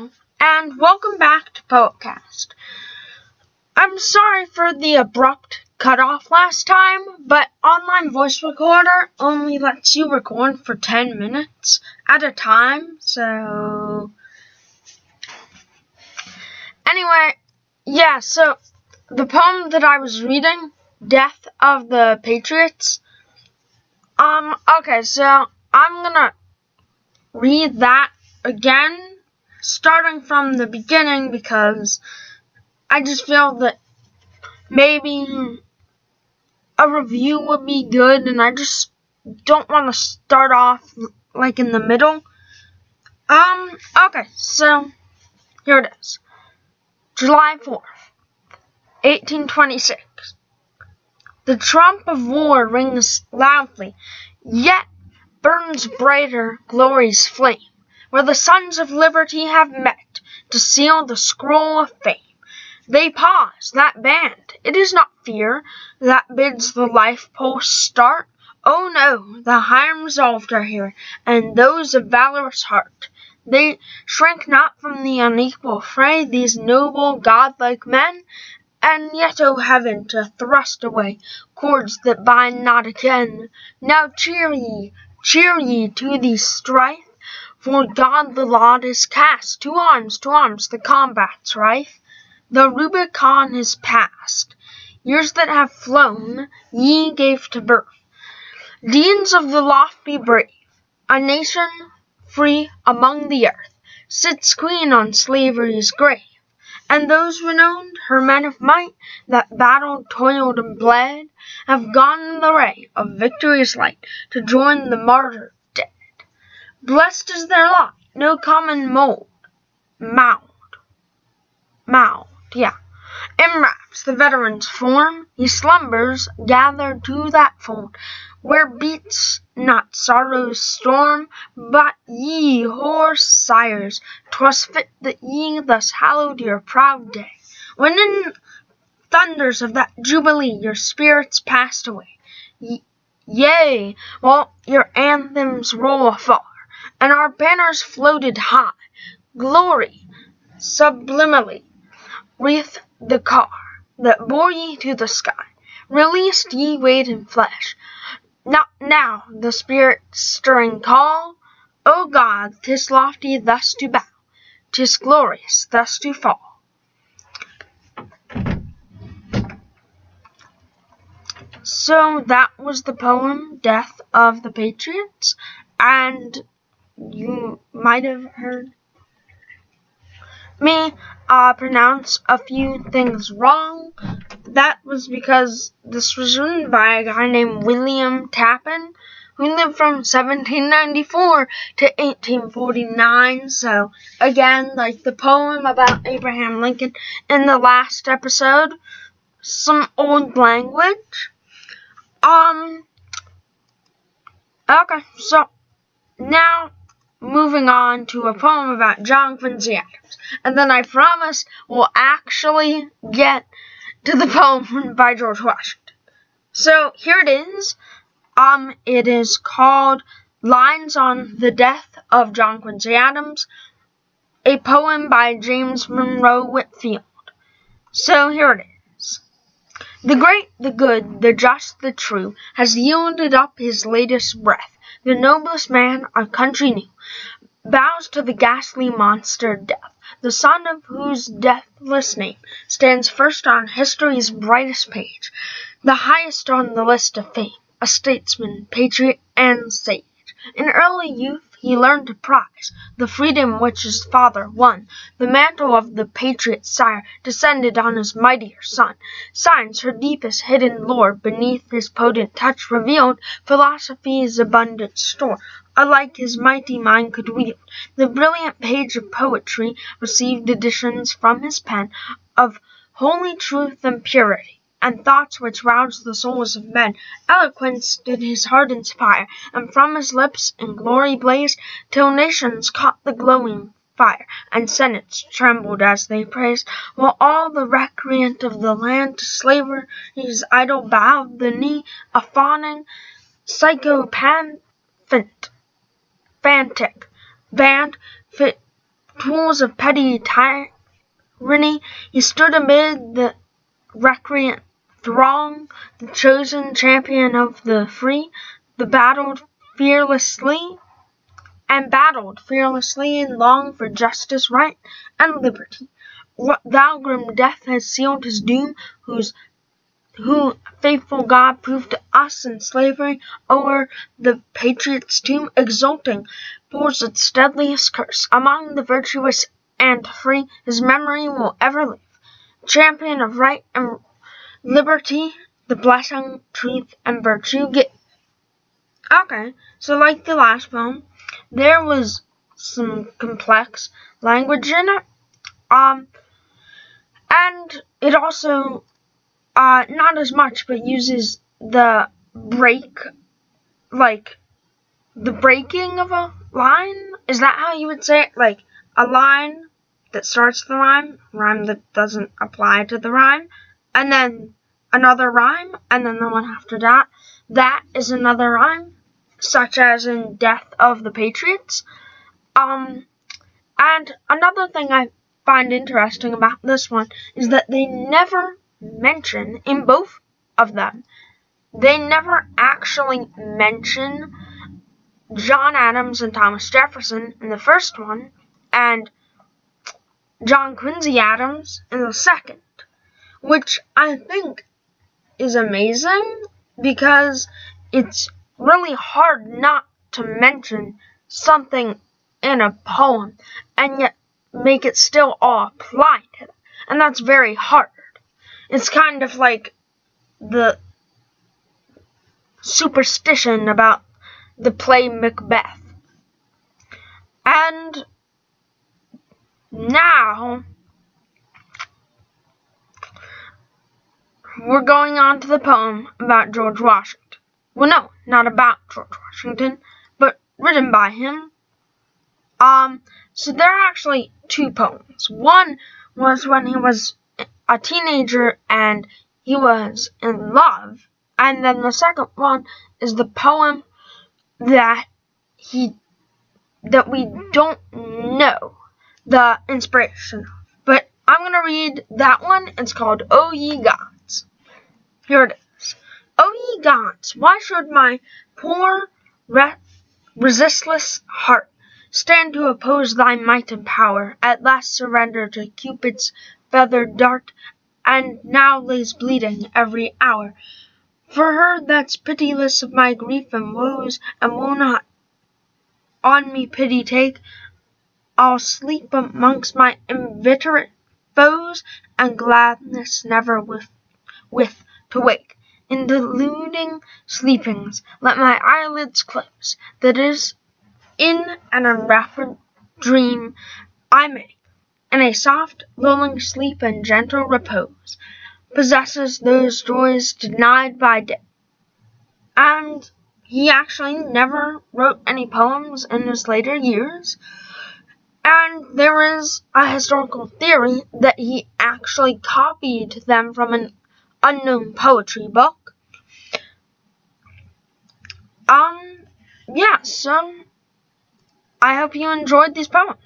Hello, and welcome back to PoetCast. I'm sorry for the abrupt cutoff last time, but online voice recorder only lets you record for 10 minutes at a time, so... Anyway, so the poem that I was reading, Death of the Patriots, okay, so I'm gonna read that again, starting from the beginning, because I just feel that maybe a review would be good, and I just don't want to start off like in the middle. Okay, so here it is. July 4th, 1826. The trump of war rings loudly, yet burns brighter glory's flame, where the sons of liberty have met to seal the scroll of fame. They pause, that band, it is not fear that bids the life pulse start. Oh no, the high resolved are here, and those of valorous heart. They shrink not from the unequal fray, these noble, godlike men, and yet, O heaven, to thrust away cords that bind not again. Now cheer ye to the strife, for God the lot is cast. To arms, the combat's rife. The Rubicon is passed. Years that have flown, ye gave to birth. Deeds of the lofty brave, a nation free among the earth, sits queen on slavery's grave. And those renowned, her men of might, that battled, toiled, and bled, have gone in the ray of victory's light to join the martyr. Blessed is their lot, no common mold, enwraps the veteran's form, he slumbers, gathered to that fold, where beats not sorrow's storm, but ye, hoarse sires, 'twas fit that ye thus hallowed your proud day, when in thunders of that jubilee your spirits passed away, yea, while your anthems roll afar, and our banners floated high, glory, sublimely, wreathed the car that bore ye to the sky. Released ye weight and flesh, not now the spirit's stirring call. O God, 'tis lofty thus to bow, 'tis glorious thus to fall. So that was the poem, Death of the Patriots, and you might have heard me pronounce a few things wrong. That was because this was written by a guy named William Tappan, who lived from 1794 to 1849. So, again, like the poem about Abraham Lincoln in the last episode, some old language. Okay, so now moving on to a poem about John Quincy Adams. And then I promise we'll actually get to the poem by George Washington. So here it is. It is called Lines on the Death of John Quincy Adams, a poem by James Monroe Whitfield. So here it is. The great, the good, the just, the true, has yielded up his latest breath. The noblest man our country knew bows to the ghastly monster Death, the son of whose deathless name stands first on history's brightest page, the highest on the list of fame, a statesman, patriot, and sage. In early youth he learned to prize the freedom which his father won. The mantle of the patriot sire descended on his mightier son. Science, her deepest hidden lore, beneath his potent touch revealed philosophy's abundant store. Alike his mighty mind could wield. The brilliant page of poetry received editions from his pen of holy truth and purity, and thoughts which roused the souls of men. Eloquence did his heart inspire, and from his lips in glory blazed, till nations caught the glowing fire, and senates trembled as they praised, while all the recreant of the land to slavery's idol bowed the knee, a fawning psychopathic, tools of petty tyranny, he stood amid the recreant throng, the chosen champion of the free, battled fearlessly and long for justice, right, and liberty. Thou grim death has sealed his doom, who faithful God proved to us in slavery o'er the patriot's tomb, exulting, pours its deadliest curse among the virtuous and free. His memory will ever live, champion of right and liberty, the blessing, truth, and virtue. Okay, so like the last poem, there was some complex language in it, and it also, not as much, but uses the breaking of a line. Is that how you would say it? Like a line that starts the rhyme that doesn't apply to the rhyme, and then another rhyme, and then the one after that. That is another rhyme, such as in Death of the Patriots. And another thing I find interesting about this one is that they never mention, in both of them, they never actually mention John Adams and Thomas Jefferson in the first one, and John Quincy Adams in the second, which I think is amazing because it's really hard not to mention something in a poem and yet make it still all apply to them. And that's very hard. It's kind of like the superstition about the play Macbeth. And now we're going on to the poem about George Washington. Well, no, not about George Washington, but written by him. So there are actually two poems. One was when he was a teenager and he was in love. And then the second one is the poem that we don't know the inspiration of. But I'm going to read that one. It's called O Ye Gods. Here it is. O ye gods, why should my poor resistless heart stand to oppose thy might and power, at last surrender to Cupid's feathered dart, and now lays bleeding every hour? For her that's pitiless of my grief and woes, and will not on me pity take, I'll sleep amongst my inveterate foes, and gladness never with to wake. In deluding sleepings, let my eyelids close, that is, in an unwrapped dream I make, in a soft, lulling sleep and gentle repose, possesses those joys denied by day. And he actually never wrote any poems in his later years. And there is a historical theory that he actually copied them from an unknown poetry book. Yeah, so I hope you enjoyed these poems.